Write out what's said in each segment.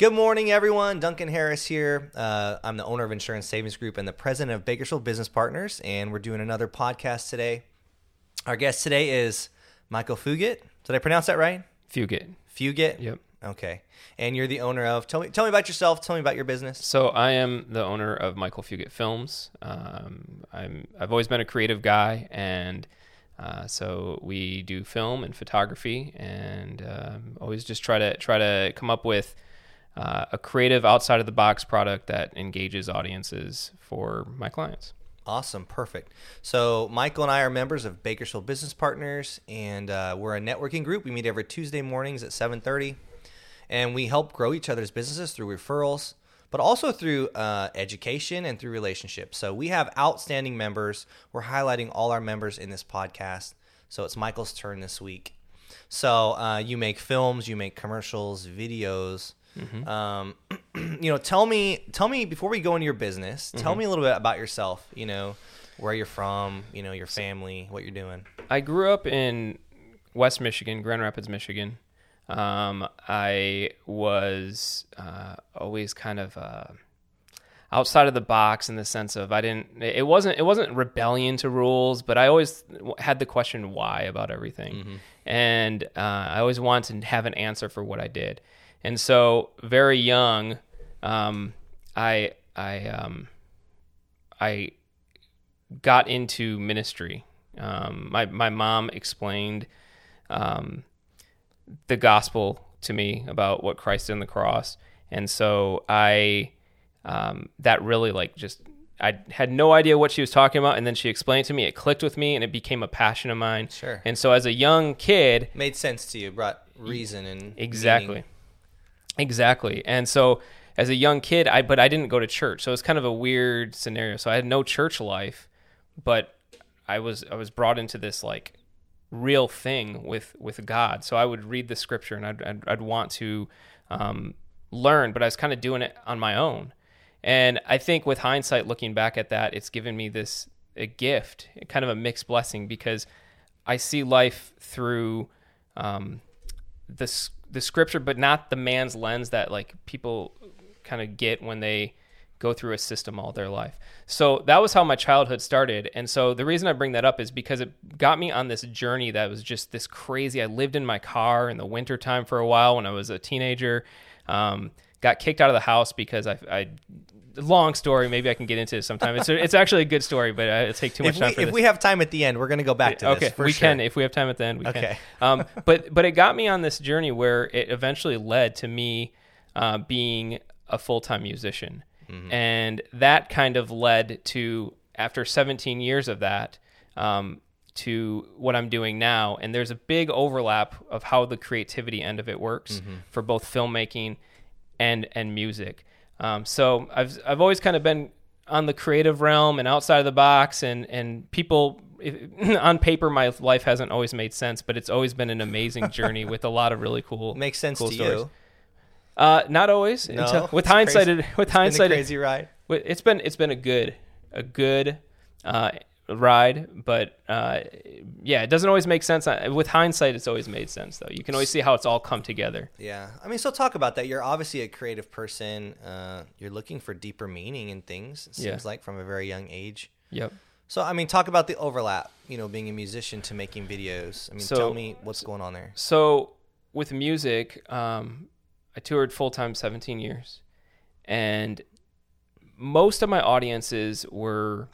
Good morning, everyone. Duncan Harris here. I'm the owner of Insurance Savings Group and the president of Bakersfield Business Partners, and we're doing another podcast today. Our guest today is Michael Fugitt. Did I pronounce that right? Fugitt. Fugitt? Yep. Okay. And you're the owner of, tell me about yourself, tell me about your business. So I am the owner of Michael Fugitt Films. I've always been a creative guy, and so we do film and photography, and always just try to come up with a creative, outside-of-the-box product that engages audiences for my clients. Awesome. Perfect. So Michael and I are members of Bakersfield Business Partners, and we're a networking group. We meet every Tuesday mornings at 7:30, and we help grow each other's businesses through referrals, but also through education and through relationships. So we have outstanding members. We're highlighting all our members in this podcast. So it's Michael's turn this week. So you make films, you make commercials, videos. Mm-hmm. Tell me before we go into your business, tell me a little bit about yourself, where you're from, your family, what you're doing. I grew up in West Michigan, Grand Rapids, Michigan. I was always kind of outside of the box in the sense of it wasn't rebellion to rules, but I always had the question why about everything. Mm-hmm. And I always wanted to have an answer for what I did. And so, very young, I got into ministry. My mom explained the gospel to me about what Christ did on the cross, and so I that really I had no idea what she was talking about, and then she explained it to me. It clicked with me, and it became a passion of mine. Sure. And so, as a young kid, it made sense to you, brought reason and exactly. Meaning. Exactly. And so as a young kid, I didn't go to church. So it was kind of a weird scenario. So I had no church life, but I was brought into this like real thing with God. So I would read the scripture and I'd want to learn, but I was kind of doing it on my own. And I think with hindsight, looking back at that, it's given me a gift, kind of a mixed blessing, because I see life through the scripture, but not the man's lens that like people kind of get when they go through a system all their life. So that was how my childhood started. And so the reason I bring that up is because it got me on this journey that was just this crazy. I lived in my car in the wintertime for a while when I was a teenager, got kicked out of the house because I long story. Maybe I can get into it sometime. It's actually a good story, but it'll take too much time for this. If we have time at the end, we're going to go back to this. Okay, we can. If we have time at the end, we can. But it got me on this journey where it eventually led to me being a full-time musician. Mm-hmm. And that kind of led to, after 17 years of that, to what I'm doing now. And there's a big overlap of how the creativity end of it works for both filmmaking and music. So I've always kind of been on the creative realm and outside of the box, and people on paper, my life hasn't always made sense, but it's always been an amazing journey with a lot of really cool, makes sense cool to stories. You. Not always. No, until, with hindsight, crazy. It's been a crazy ride. It's been a good ride, but it doesn't always make sense. With hindsight, it's always made sense, though. You can always see how it's all come together. Yeah. I mean, so talk about that. You're obviously a creative person. You're looking for deeper meaning in things, it seems like, from a very young age. Yep. So, I mean, talk about the overlap, being a musician to making videos. I mean, tell me what's going on there. So, with music, I toured full-time 17 years, and most of my audiences were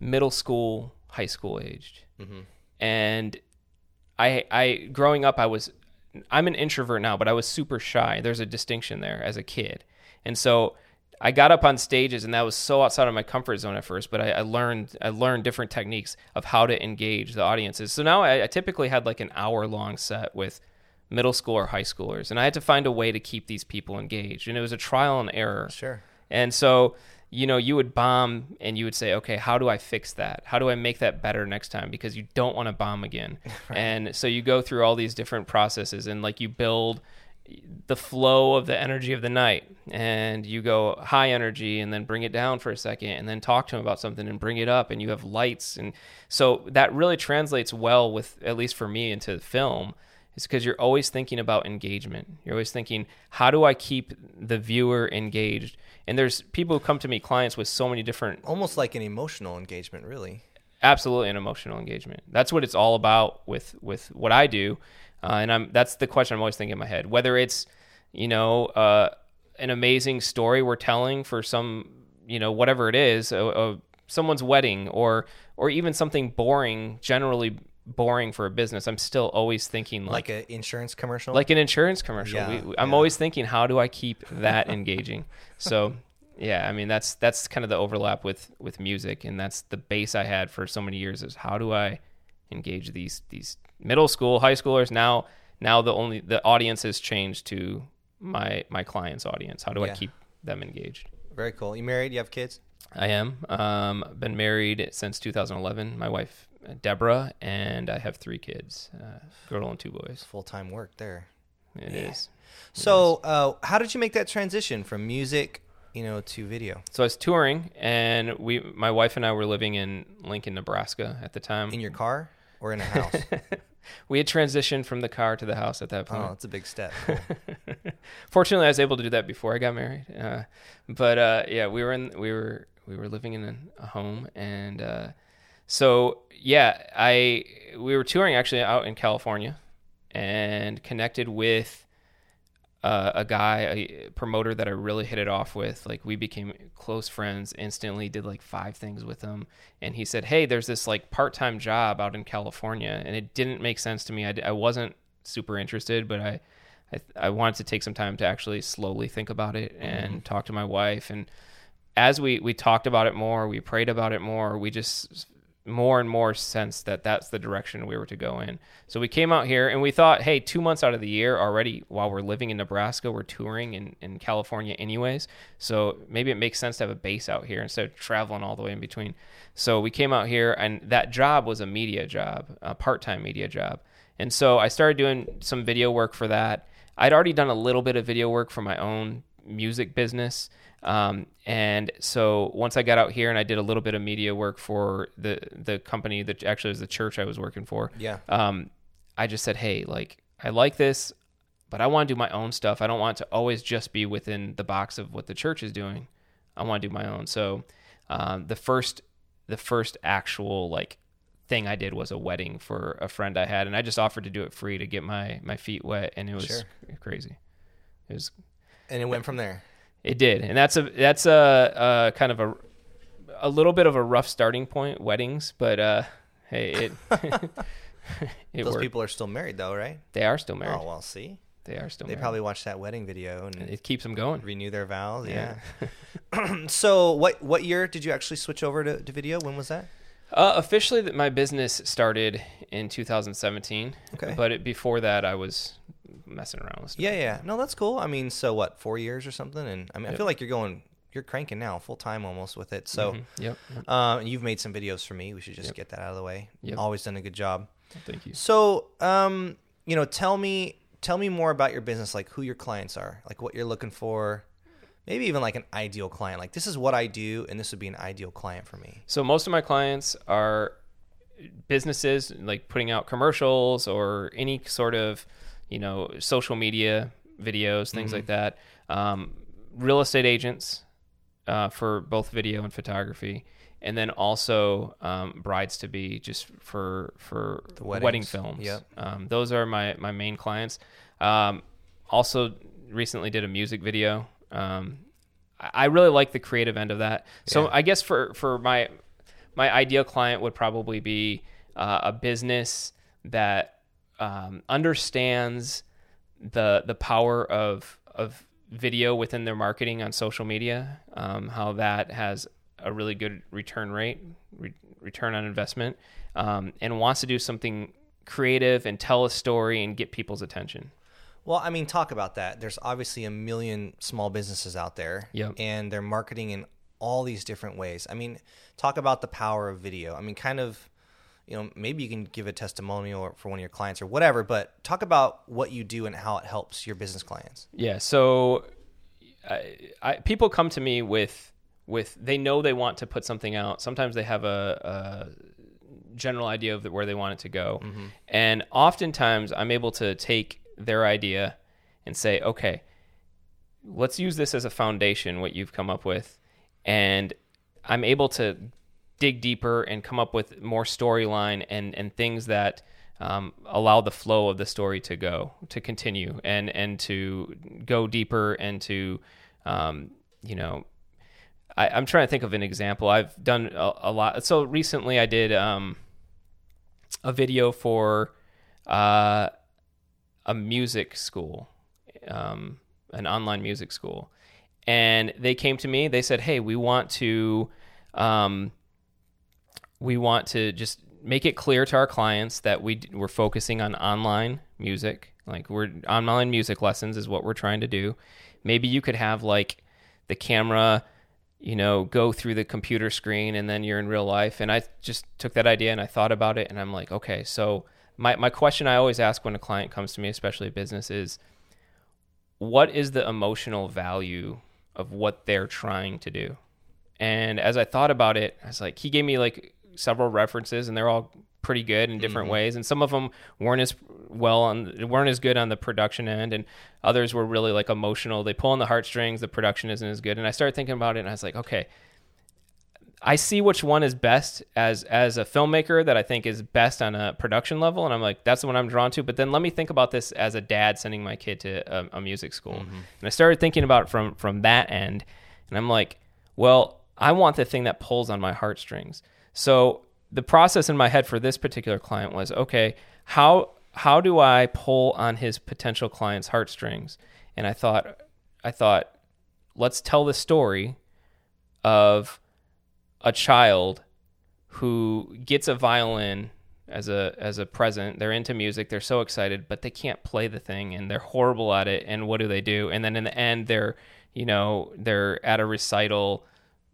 middle school, high school aged. Mm-hmm. And I growing up, I'm an introvert now, but I was super shy. There's a distinction there as a kid. And so I got up on stages, and that was so outside of my comfort zone at first, but I learned different techniques of how to engage the audiences. So now I typically had like an hour-long set with middle school or high schoolers, and I had to find a way to keep these people engaged. And it was a trial and error. Sure. And so you would bomb and you would say, okay, how do I fix that? How do I make that better next time? Because you don't want to bomb again. Right. And so you go through all these different processes, and like you build the flow of the energy of the night, and you go high energy and then bring it down for a second and then talk to them about something and bring it up, and you have lights. And so that really translates well with, at least for me, into film is because you're always thinking about engagement. You're always thinking, how do I keep the viewer engaged? And there's people who come to me, clients, with so many different... Almost like an emotional engagement, really. Absolutely an emotional engagement. That's what it's all about with what I do. That's the question I'm always thinking in my head. Whether it's, an amazing story we're telling for some, whatever it is, someone's wedding or even something boring, generally boring for a business, I'm still always thinking like an insurance commercial. Like an insurance commercial. Yeah, I'm always thinking, how do I keep that engaging? So yeah, I mean, that's kind of the overlap with music, and that's the base I had for so many years, is how do I engage these middle school, high schoolers? Now the audience has changed to my client's audience. How do I keep them engaged? Very cool. You married? You have kids? I am. Been married since 2011. My wife, Deborah, and I have 3 kids, girl and 2 boys. Full-time work there. It is. So how did you make that transition from music, to video? So I was touring, and my wife and I were living in Lincoln, Nebraska at the time. In your car or in a house? We had transitioned from the car to the house at that point. Oh, that's a big step. Cool. Fortunately, I was able to do that before I got married. We were living in a home, and we were touring actually out in California, and connected with a guy, a promoter that I really hit it off with. Like, we became close friends instantly, did like 5 things with him. And he said, hey, there's this like part-time job out in California. And it didn't make sense to me. I wasn't super interested, but I wanted to take some time to actually slowly think about it and talk to my wife. And as we talked about it more, we prayed about it more, we just more and more sensed that that's the direction we were to go in. So we came out here, and we thought, hey, 2 months out of the year already, while we're living in Nebraska, we're touring in California anyways. So maybe it makes sense to have a base out here instead of traveling all the way in between. So we came out here, and that job was a media job, a part-time media job. And so I started doing some video work for that. I'd already done a little bit of video work for my own music business. And so once I got out here and I did a little bit of media work for the company that actually was the church I was working for. Yeah. I just said, hey, like, I like this, but I want to do my own stuff. I don't want to always just be within the box of what the church is doing. I want to do my own. So, the first actual like thing I did was a wedding for a friend I had, and I just offered to do it free to get my feet wet. And it was crazy. It was, and it went from there. It did, and that's a kind of a little bit of a rough starting point, weddings. But hey, it those worked. People are still married, though, right? They are still married. Oh well, see, they are still. They married. Probably watched that wedding video, and it keeps them going. Renew their vows, yeah. So what year did you actually switch over to video? When was that? Officially, that my business started in 2017. Okay, but before that, I was messing around with stuff. Yeah. No, that's cool. I mean, so what, 4 years or something? And I mean, I feel like you're cranking now full time almost with it. So, you've made some videos for me. We should just get that out of the way. Yep. Always done a good job. Thank you. So, tell me more about your business, like who your clients are, like what you're looking for, maybe even like an ideal client. Like, this is what I do, and this would be an ideal client for me. So most of my clients are businesses, like putting out commercials or any sort of, social media videos, things like that. Real estate agents for both video and photography, and then also brides to be, just for the wedding films. Yep. Those are my main clients. Also, recently did a music video. I really like the creative end of that. So I guess for my ideal client would probably be a business that understands the power of video within their marketing on social media, how that has a really good return rate, return on investment, and wants to do something creative and tell a story and get people's attention. Well, I mean, talk about that. There's obviously a million small businesses out there, and they're marketing in all these different ways. I mean, talk about the power of video. I mean, kind of, maybe you can give a testimonial for one of your clients or whatever, but talk about what you do and how it helps your business clients. Yeah. So people come to me with, they know they want to put something out. Sometimes they have a general idea of where they want it to go. Mm-hmm. And oftentimes I'm able to take their idea and say, okay, let's use this as a foundation, what you've come up with. And I'm able to dig deeper and come up with more storyline and things that allow the flow of the story to go, to continue and to go deeper and to, you know, I'm trying to think of an example. I've done a lot. So recently I did a video for a music school, an online music school. And they came to me, they said, hey, we want to just make it clear to our clients that we're focusing on online music. Like online music lessons is what we're trying to do. Maybe you could have like the camera, you know, go through the computer screen and then you're in real life. And I just took that idea and I thought about it and I'm like, okay, so my question I always ask when a client comes to me, especially a business, is what is the emotional value of what they're trying to do? And as I thought about it, I was like, he gave me like several references and they're all pretty good in different mm-hmm. ways. And some of them weren't as good on the production end. And others were really like emotional. They pull on the heartstrings. The production isn't as good. And I started thinking about it and I was like, okay, I see which one is best as a filmmaker that I think is best on a production level. And I'm like, that's the one I'm drawn to. But then let me think about this as a dad sending my kid to a music school. Mm-hmm. And I started thinking about it from that end. And I'm like, well, I want the thing that pulls on my heartstrings. So the process in my head for this particular client was, okay, how do I pull on his potential client's heartstrings? And I thought, let's tell the story of a child who gets a violin as a present. They're into music, they're so excited, but they can't play the thing and they're horrible at it. And what do they do? And then in the end, they're at a recital,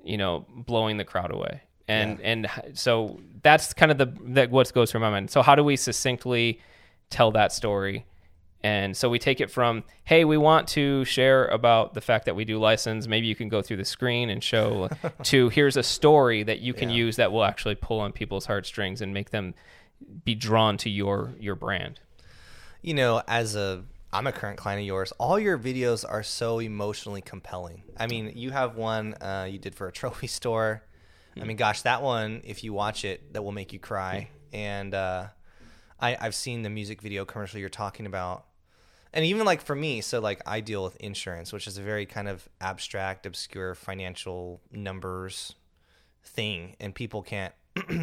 you know, blowing the crowd away. And yeah. And so that's kind of what goes through my mind. So how do we succinctly tell that story? And so we take it from, hey, we want to share about the fact that we do license. Maybe you can go through the screen and show to here's a story that you can use that will actually pull on people's heartstrings and make them be drawn to your brand. You know, I'm a current client of yours. All your videos are so emotionally compelling. I mean, you have one you did for a trophy store. I mean, gosh, that one, if you watch it, that will make you cry. Mm-hmm. And I've seen the music video commercial you're talking about. And even like for me, so like I deal with insurance, which is a very kind of abstract, obscure financial numbers thing. And people can't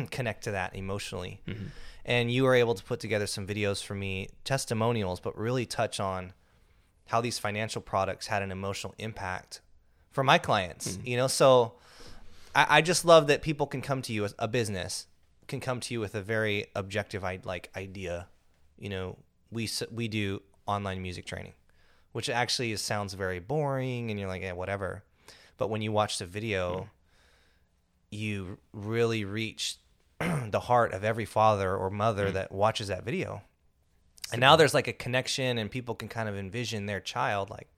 connect to that emotionally. Mm-hmm. And you were able to put together some videos for me, testimonials, but really touch on how these financial products had an emotional impact for my clients, mm-hmm. you know, so... I just love that people can come to you as a business, can come to you with a very objective idea. You know, we do online music training, which actually sounds very boring and you're like, yeah, whatever. But when you watch the video, you really reach the heart of every father or mother that watches that video. And now there's like a connection and people can kind of envision their child like,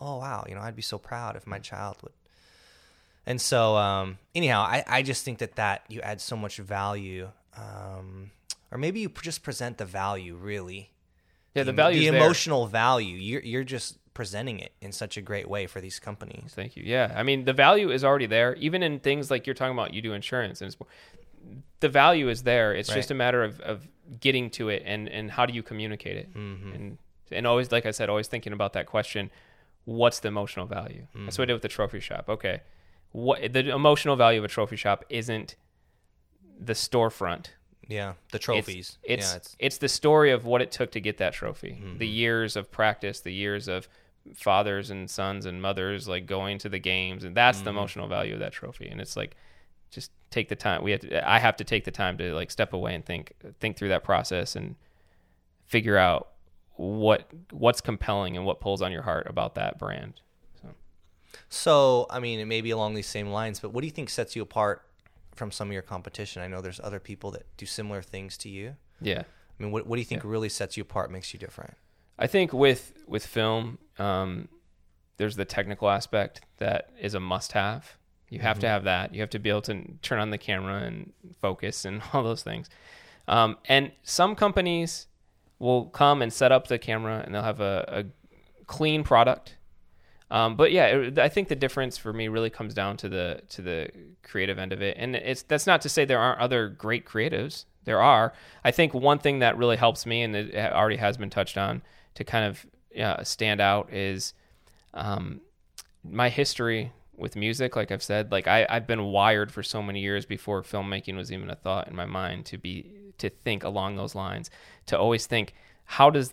oh, wow, you know, I'd be so proud if my child would. And so, anyhow, I just think that you add so much value, or maybe you just present the value, really. Yeah, the value, the emotional value. You're just presenting it in such a great way for these companies. Thank you. Yeah, I mean, the value is already there, even in things like you're talking about. You do insurance, and the value is there. It's just a matter of getting to it, and how do you communicate it, mm-hmm. and always, like I said, always thinking about that question: what's the emotional value? Mm-hmm. That's what I did with the trophy shop. Okay. What the emotional value of a trophy shop isn't the storefront. Yeah, the trophies. It's the story of what it took to get that trophy. Mm-hmm. The years of practice, the years of fathers and sons and mothers like going to the games, and that's the emotional value of that trophy. And it's like, just take the time. I have to take the time to like step away and think through that process and figure out what's compelling and what pulls on your heart about that brand. So, I mean, it may be along these same lines, but what do you think sets you apart from some of your competition? I know there's other people that do similar things to you. Yeah. I mean, what do you think really sets you apart, makes you different? I think with film, there's the technical aspect that is a must-have. You have to have that. You have to be able to turn on the camera and focus and all those things. And some companies will come and set up the camera and they'll have a clean product. But yeah, I think the difference for me really comes down to the creative end of it. And that's not to say there aren't other great creatives. There are. I think one thing that really helps me, and it already has been touched on, to kind of stand out is my history with music. Like I've said, like I've been wired for so many years before filmmaking was even a thought in my mind to think along those lines, to always think, how does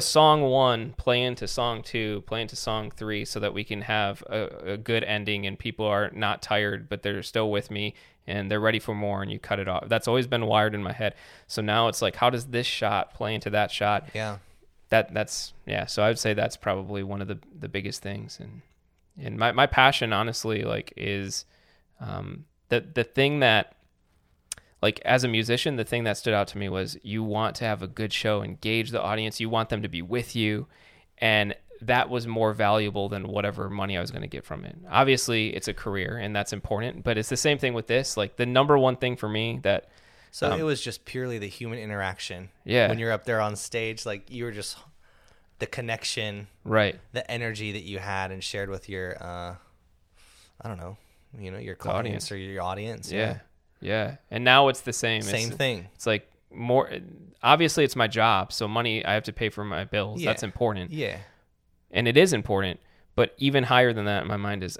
song one play into song two, play into song three, so that we can have a good ending and people are not tired, but they're still with me and they're ready for more, and you cut it off. That's always been wired in my head. So now it's like, how does this shot play into that shot? Yeah. So I would say that's probably one of the biggest things. And my passion, honestly, like is the thing that, like as a musician, the thing that stood out to me was you want to have a good show, engage the audience. You want them to be with you. And that was more valuable than whatever money I was going to get from it. Obviously, it's a career and that's important, but it's the same thing with this. Like the number one thing for me that... So it was just purely the human interaction. Yeah. When you're up there on stage, like you were just the connection, right? The energy that you had and shared with your, your clients audience. Or your audience. Yeah. Yeah. And now it's the same. Same thing. It's like more, obviously it's my job. So money, I have to pay for my bills. Yeah. That's important. Yeah. And it is important, but even higher than that in my mind is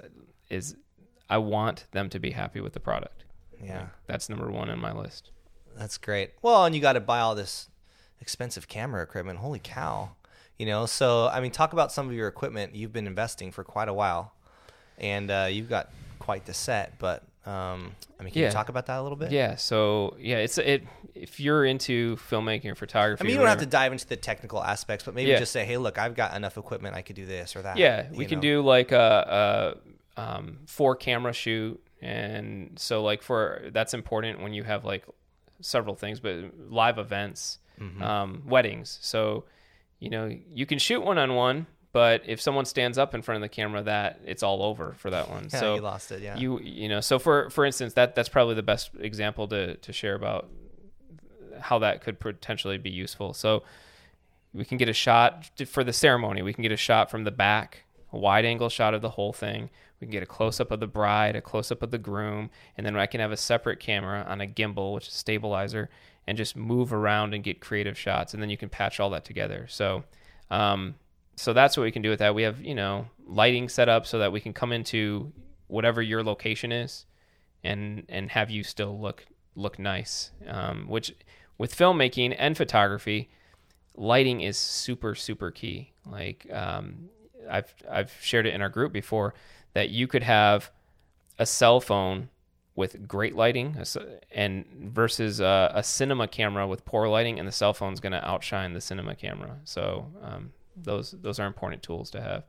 I want them to be happy with the product. Yeah. Like, that's number one on my list. That's great. Well, and you got to buy all this expensive camera equipment. Holy cow. So, I mean, talk about some of your equipment. You've been investing for quite a while and you've got quite the set, but can you talk about that a little bit? Yeah. So it's if you're into filmmaking or photography, I mean, you don't have to dive into the technical aspects, but maybe just say, hey, look, I've got enough equipment. I could do this or that. Yeah. We can do like a 4-camera shoot. And so like that's important when you have like several things, but live events, weddings. So, you can shoot one-on-one, but if someone stands up in front of the camera, that it's all over for that one. Yeah, so you lost it. Yeah. So for instance, that's probably the best example to share about how that could potentially be useful. So we can get a shot for the ceremony. We can get a shot from the back, a wide angle shot of the whole thing. We can get a close-up of the bride, a close-up of the groom, and then I can have a separate camera on a gimbal, which is a stabilizer, and just move around and get creative shots, and then you can patch all that together. So so that's what we can do with that. We have, lighting set up so that we can come into whatever your location is and have you still look nice, which with filmmaking and photography, lighting is super, super key. Like I've shared it in our group before, that you could have a cell phone with great lighting and versus a cinema camera with poor lighting, and the cell phone's going to outshine the cinema camera. So those are important tools to have.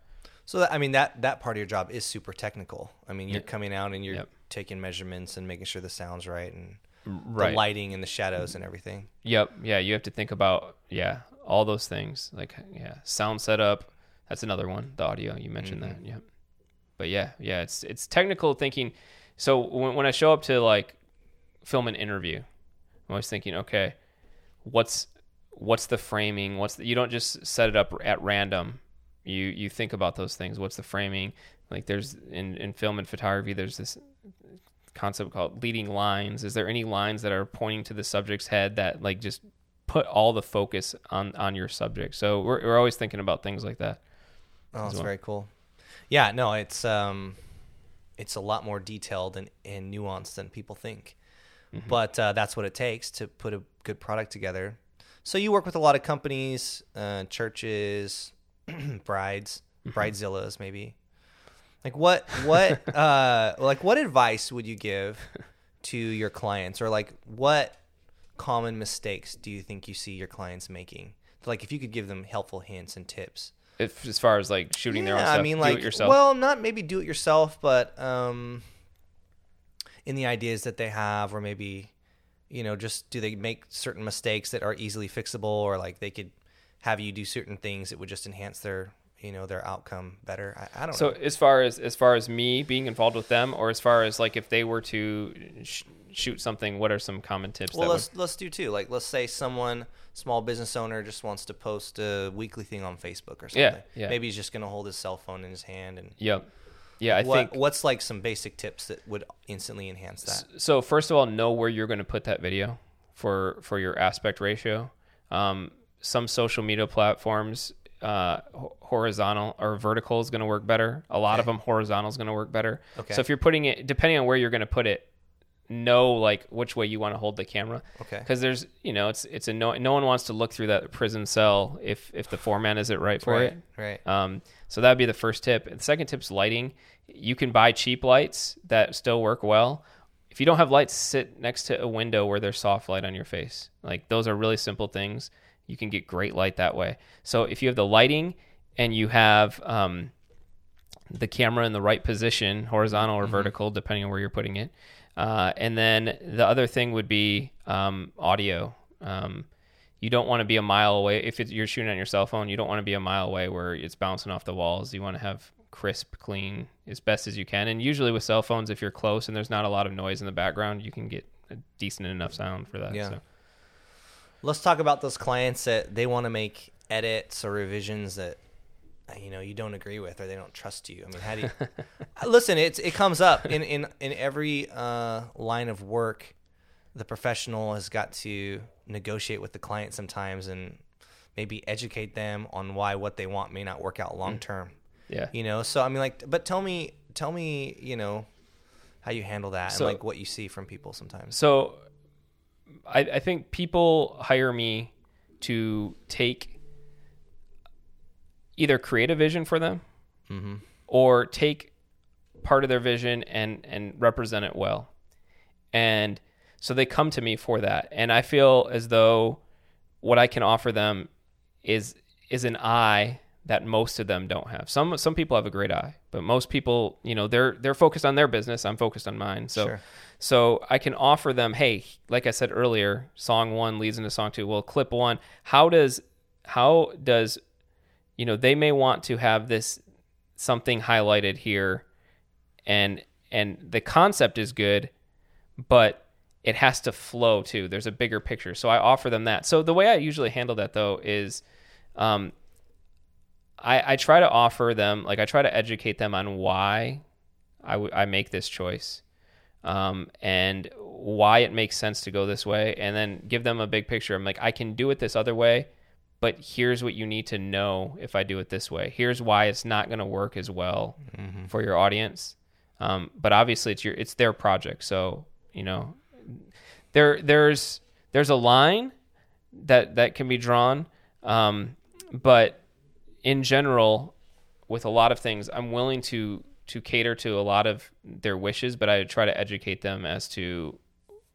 So that part of your job is super technical. I mean, you're coming out and you're taking measurements and making sure the sound's right and the lighting and the shadows and everything. Yep. Yeah. You have to think about all those things, like sound setup. That's another one. The audio, you mentioned that. Yep. But it's technical thinking. So when I show up to like film an interview, I'm always thinking, okay, what's the framing? You don't just set it up at random. You think about those things. What's the framing? Like there's in film and photography, there's this concept called leading lines. Is there any lines that are pointing to the subject's head that like just put all the focus on your subject? So we're always thinking about things like that. Oh, that's very cool. Yeah, no, it's a lot more detailed and nuanced than people think. Mm-hmm. But that's what it takes to put a good product together. So you work with a lot of companies, churches, brides, bridezillas maybe. Like what like what advice would you give to your clients, or like what common mistakes do you think you see your clients making? So like if you could give them helpful hints and tips. If, as far as like shooting their own stuff, do it yourself. Well, not maybe do it yourself, but in the ideas that they have, or maybe, just do they make certain mistakes that are easily fixable, or like they could have you do certain things that would just enhance their you know, their outcome better. I don't know. So as far as me being involved with them, or as far as like if they were to shoot something, what are some common tips? Well, let's do two. Like, let's say someone, small business owner, just wants to post a weekly thing on Facebook or something. Yeah. Maybe he's just going to hold his cell phone in his hand. And what's like some basic tips that would instantly enhance that? So first of all, know where you're going to put that video for your aspect ratio. Some social media platforms, horizontal or vertical is going to work better. A lot of them horizontal is going to work better. Okay. So if you're putting it, depending on where you're going to put it, know like which way you want to hold the camera. Okay. Because there's, you know, no one wants to look through that prison cell if the format isn't right for it. Right. So that'd be the first tip. And the second tip's lighting. You can buy cheap lights that still work well. If you don't have lights, sit next to a window where there's soft light on your face. Like, those are really simple things. You can get great light that way. So if you have the lighting and you have the camera in the right position, horizontal or vertical, depending on where you're putting it. And then the other thing would be audio. You don't want to be a mile away. If you're shooting on your cell phone, you don't want to be a mile away where it's bouncing off the walls. You want to have crisp, clean, as best as you can. And usually with cell phones, if you're close and there's not a lot of noise in the background, you can get a decent enough sound for that. Yeah. So. Let's talk about those clients that they want to make edits or revisions that, you know, you don't agree with or they don't trust you. I mean, how do you listen? It comes up in every line of work. The professional has got to negotiate with the client sometimes and maybe educate them on why what they want may not work out long term. Yeah, you know. So I mean, like, but tell me, you know, how you handle that and like what you see from people sometimes. So I think people hire me to take. Either create a vision for them or take part of their vision and represent it well. And so they come to me for that. And I feel as though what I can offer them is an eye that most of them don't have. Some people have a great eye, but most people, you know, they're focused on their business. I'm focused on mine. So, So I can offer them, hey, like I said earlier, song one leads into song two. Well, clip one, how does you know, they may want to have this something highlighted here and the concept is good, but it has to flow too. There's a bigger picture. So I offer them that. So the way I usually handle that though is I try to offer them, like I try to educate them on why I make this choice and why it makes sense to go this way, and then give them a big picture. I'm like, I can do it this other way, but here's what you need to know if I do it this way. Here's why it's not going to work as well for your audience. But obviously it's their project. So, you know, there's a line that can be drawn. But in general, with a lot of things, I'm willing to cater to a lot of their wishes, but I try to educate them as to,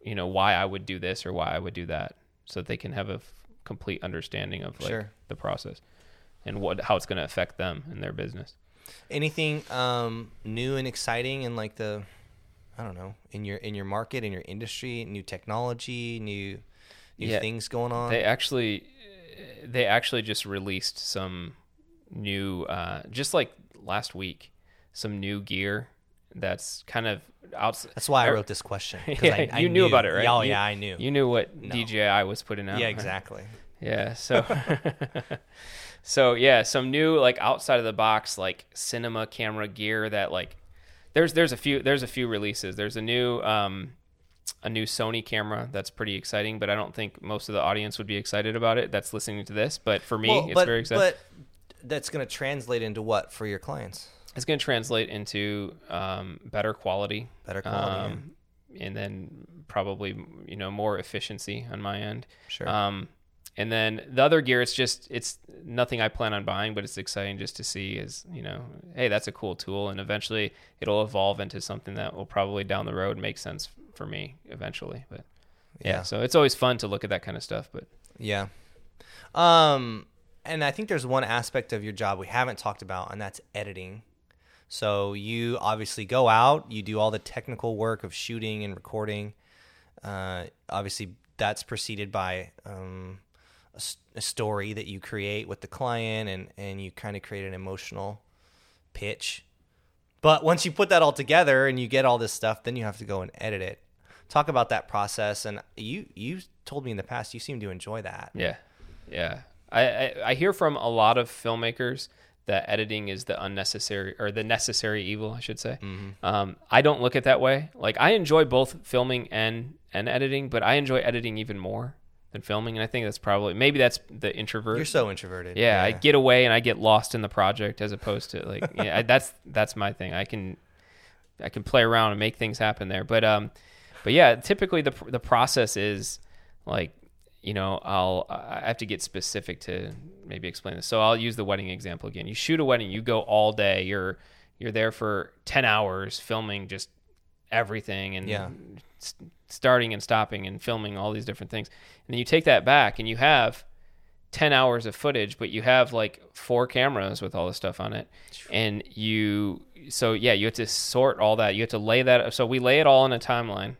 you know, why I would do this or why I would do that, so that they can have a complete understanding of like the process and how it's going to affect them and their business. Anything new and exciting in like the, I don't know, in your market, in your industry, new technology, new things going on? They actually just released some new, just like last week, some new gear that's kind of outside. That's why I wrote this question. You knew about it, right? Oh, yeah, I knew. You knew what DJI was putting out. Yeah, exactly. Right? Yeah, so yeah, some new like outside of the box like cinema camera gear that like there's a few releases. There's a new Sony camera that's pretty exciting, but I don't think most of the audience would be excited about it that's listening to this, but for me it's very exciting. But that's going to translate into what for your clients? It's going to translate into better quality, and then probably, you know, more efficiency on my end. Sure. And then the other gear, it's nothing I plan on buying, but it's exciting just to see is, you know, hey, that's a cool tool, and eventually it'll evolve into something that will probably down the road make sense for me eventually. But yeah, so it's always fun to look at that kind of stuff. But yeah. And I think there's one aspect of your job we haven't talked about, and that's editing. So you obviously go out, you do all the technical work of shooting and recording. Obviously, that's preceded by a story that you create with the client, and you kind of create an emotional pitch. But once you put that all together and you get all this stuff, then you have to go and edit it. Talk about that process. And you told me in the past, you seem to enjoy that. Yeah. Yeah. I hear from a lot of filmmakers that editing is the unnecessary or the necessary evil, I should say. Mm-hmm. I don't look at it that way. Like, I enjoy both filming and editing, but I enjoy editing even more than filming. And I think that's probably, maybe that's the introvert. You're so introverted. Yeah. I get away and I get lost in the project as opposed to like, yeah, that's my thing. I can play around and make things happen there. But yeah, typically the process is like, you know, I have to get specific to maybe explain this. So I'll use the wedding example again. You shoot a wedding, you go all day, you're there for 10 hours filming just everything and starting and stopping and filming all these different things. And then you take that back and you have 10 hours of footage, but you have like 4 cameras with all this stuff on it. And you have to sort all that. You have to lay that. So we lay it all in a timeline.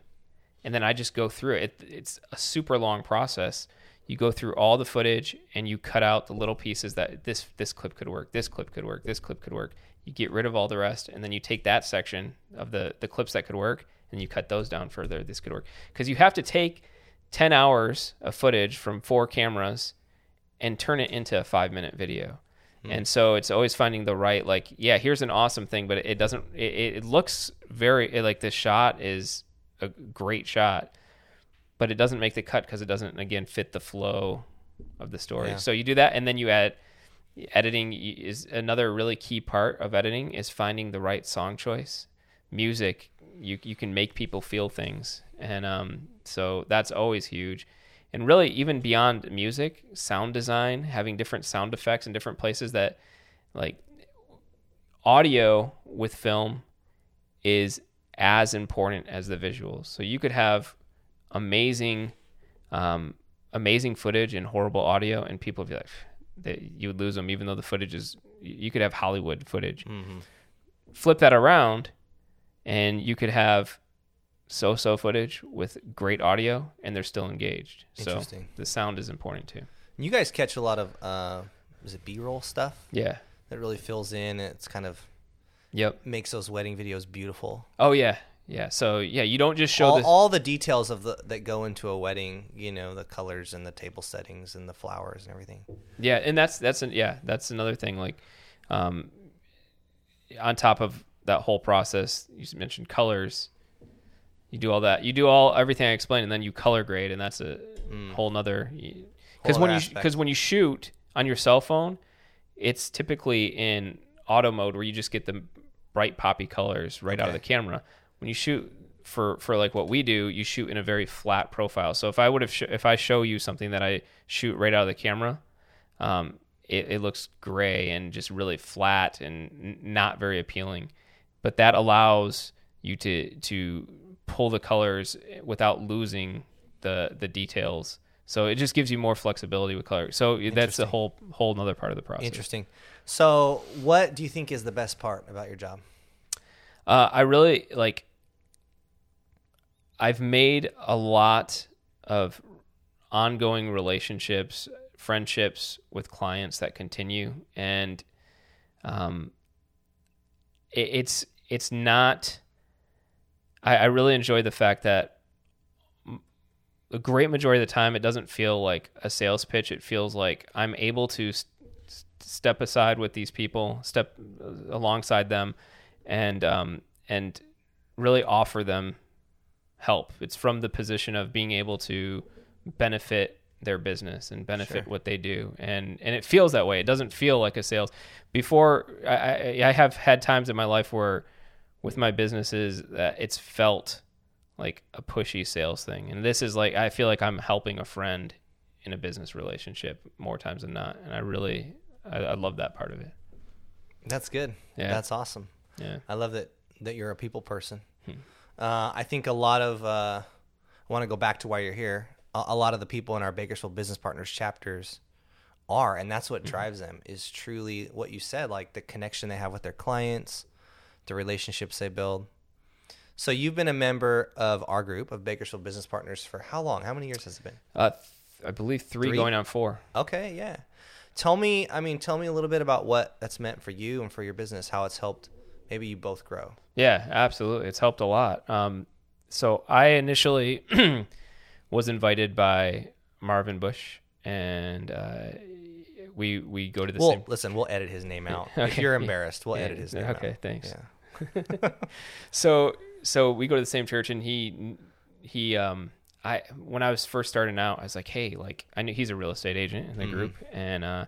And then I just go through it. It's a super long process. You go through all the footage and you cut out the little pieces that this clip could work, this clip could work, this clip could work. You get rid of all the rest, and then you take that section of the clips that could work and you cut those down further. This could work. Because you have to take 10 hours of footage from 4 cameras and turn it into a 5-minute video. And so it's always finding the right, like, yeah, here's an awesome thing, but it doesn't, it looks very, like, this shot is a great shot, but it doesn't make the cut because it doesn't, again, fit the flow of the story. Yeah. So you do that, and then you add, editing is another really key part of editing is finding the right song choice. Music, you can make people feel things. And so that's always huge. And really, even beyond music, sound design, having different sound effects in different places, that, like, audio with film is as important as the visuals. So you could have amazing footage and horrible audio, and people would be like, you would lose them, even though the footage is, you could have Hollywood footage. Mm-hmm. Flip that around, and you could have so-so footage with great audio, and they're still engaged. So the sound is important too. You guys catch a lot of is it B-roll stuff? Yeah, that really fills in. It's kind of makes those wedding videos beautiful. Oh yeah, yeah. So yeah, you don't just show all the details of that go into a wedding. You know, the colors and the table settings and the flowers and everything. Yeah, and that's another thing. Like, on top of that whole process, you mentioned colors. You do all that. You do everything I explained, and then you color grade, and that's a whole nother. Because when you shoot on your cell phone, it's typically in auto mode where you just get the bright poppy colors out of the camera. When you shoot for like what we do, you shoot in a very flat profile. So if I would have if I show you something that I shoot right out of the camera, it looks gray and just really flat and not very appealing. But that allows you to pull the colors without losing the details. So it just gives you more flexibility with color. So that's a whole another part of the process. Interesting. So what do you think is the best part about your job? I really like, I've made a lot of ongoing relationships, friendships with clients that continue. And it's not, I really enjoy the fact that a great majority of the time, it doesn't feel like a sales pitch. It feels like I'm able to step aside with these people, step alongside them, and really offer them help. It's from the position of being able to benefit their business and benefit what they do. And it feels that way. It doesn't feel like a sales. Before, I have had times in my life where with my businesses, it's felt like a pushy sales thing. And this is like, I feel like I'm helping a friend in a business relationship more times than not. And I really, I love that part of it. That's good. Yeah. That's awesome. Yeah. I love that you're a people person. I think a lot of, I want to go back to why you're here. A lot of the people in our Bakersfield Business Partners chapters are, and that's what drives them, is truly what you said, like the connection they have with their clients, the relationships they build. So you've been a member of our group of Bakersfield Business Partners for how long? How many years has it been? I believe three going on 4. Okay, yeah. Tell me a little bit about what that's meant for you and for your business, how it's helped maybe you both grow. Yeah, absolutely. It's helped a lot. So I initially was invited by Marvin Bush, and we go to the same... Listen, we'll edit his name out. Okay. If you're embarrassed, we'll edit his name out. Okay, thanks. Yeah. So we go to the same church, and he, when I was first starting out, I was like, hey, like, I knew he's a real estate agent in the group, and I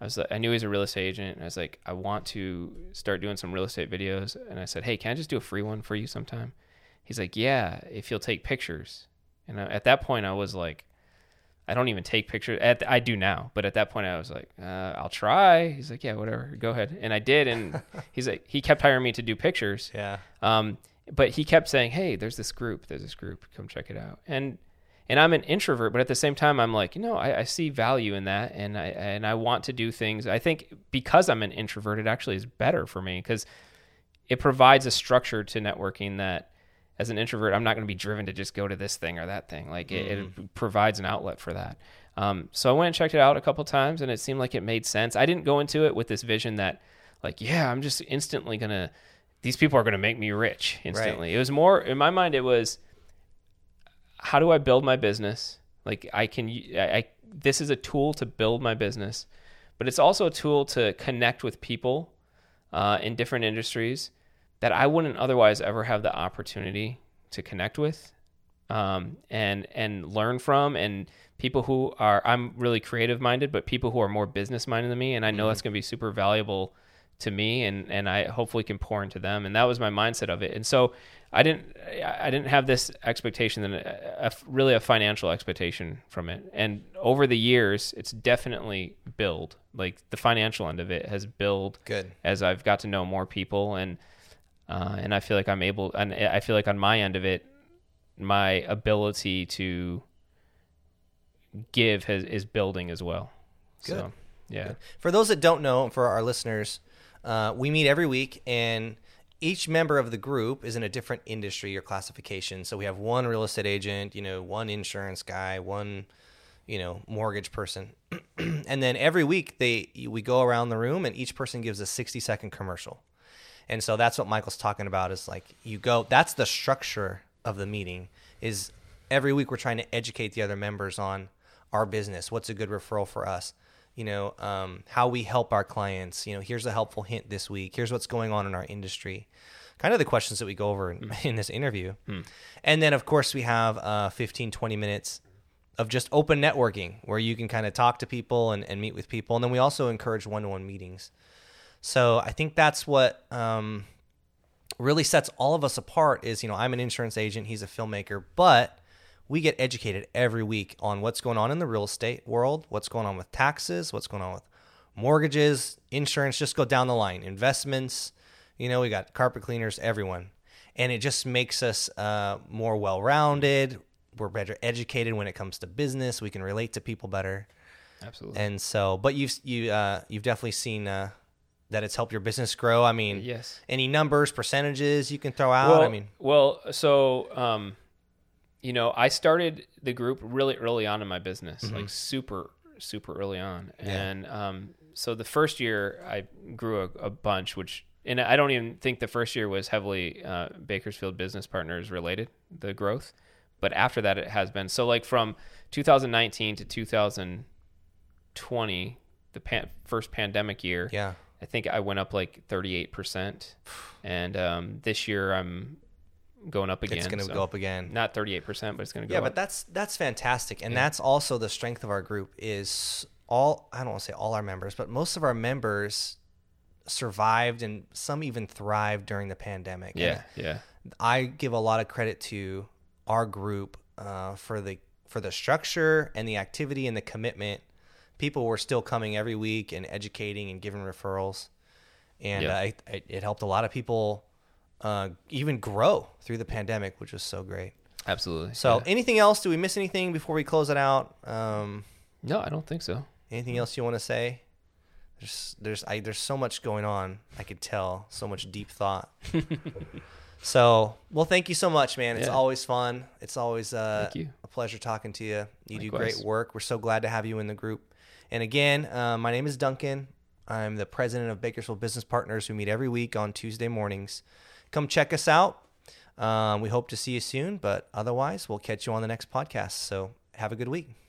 want to start doing some real estate videos, and I said, hey, can I just do a free one for you sometime? He's like, yeah, if you'll take pictures. And at that point, I was like, I don't even take pictures. I do now, but at that point, I was like, I'll try. He's like, yeah, whatever, go ahead. And I did, and he's like, he kept hiring me to do pictures. Yeah. But he kept saying, hey, there's this group, come check it out. And I'm an introvert, but at the same time, I'm like, I see value in that, and I want to do things. I think because I'm an introvert, it actually is better for me, because it provides a structure to networking that, as an introvert, I'm not going to be driven to just go to this thing or that thing. Like, it provides an outlet for that. So I went and checked it out a couple times, and it seemed like it made sense. I didn't go into it with this vision that, like, yeah, I'm just instantly going to... these people are going to make me rich instantly. Right. It was more, in my mind, it was, how do I build my business? Like, this is a tool to build my business, but it's also a tool to connect with people in different industries that I wouldn't otherwise ever have the opportunity to connect with and learn from, and people who are, I'm really creative minded, but people who are more business minded than me. And I know that's going to be super valuable to me, and I hopefully can pour into them. And that was my mindset of it. And so I didn't have this expectation, really a financial expectation from it. And over the years, it's definitely built. Like, the financial end of it has built good as I've got to know more people, and I feel like I feel like on my end of it, my ability to give is building as well. Good. So, yeah. Good. For those that don't know, for our listeners, we meet every week, and each member of the group is in a different industry or classification. So we have one real estate agent, one insurance guy, one, mortgage person. And then every week we go around the room, and each person gives a 60-second commercial. And so that's what Michael's talking about, is like, you go, that's the structure of the meeting, is every week we're trying to educate the other members on our business. What's a good referral for us? How we help our clients, here's a helpful hint this week. Here's what's going on in our industry. Kind of the questions that we go over in this interview. And then, of course, we have 15, 20 minutes of just open networking, where you can kind of talk to people and meet with people. And then we also encourage one-to-one meetings. So I think that's what really sets all of us apart is, I'm an insurance agent, he's a filmmaker, but we get educated every week on what's going on in the real estate world, what's going on with taxes, what's going on with mortgages, insurance, just go down the line, investments, we got carpet cleaners, everyone. And it just makes us more well-rounded. We're better educated when it comes to business. We can relate to people better. Absolutely. And so, but you've definitely seen that it's helped your business grow. I mean, yes. Any numbers, percentages you can throw out? I started the group really early on in my business, like super, super early on. Yeah. And so the first year I grew a bunch, and I don't even think the first year was heavily Bakersfield Business Partners related, the growth. But after that, it has been. So like from 2019 to 2020, the first pandemic year, yeah, I think I went up like 38%. And this year I'm going up again. It's going to go up again. Not 38%, but it's going to go up. Yeah, but that's fantastic. And that's also the strength of our group is I don't want to say all our members, but most of our members survived, and some even thrived during the pandemic. Yeah, and yeah. I give a lot of credit to our group for the structure and the activity and the commitment. People were still coming every week and educating and giving referrals. And it helped a lot of people even grow through the pandemic, which was so great. Absolutely. So anything else? Do we miss anything before we close it out? No, I don't think so. Anything else you want to say? There's so much going on. I could tell, so much deep thought. So, well, thank you so much, man. It's always fun. It's always a pleasure talking to you. You do great work. We're so glad to have you in the group. And again, my name is Duncan. I'm the president of Bakersfield Business Partners, who meet every week on Tuesday mornings. Come check us out. We hope to see you soon, but otherwise, we'll catch you on the next podcast. So have a good week.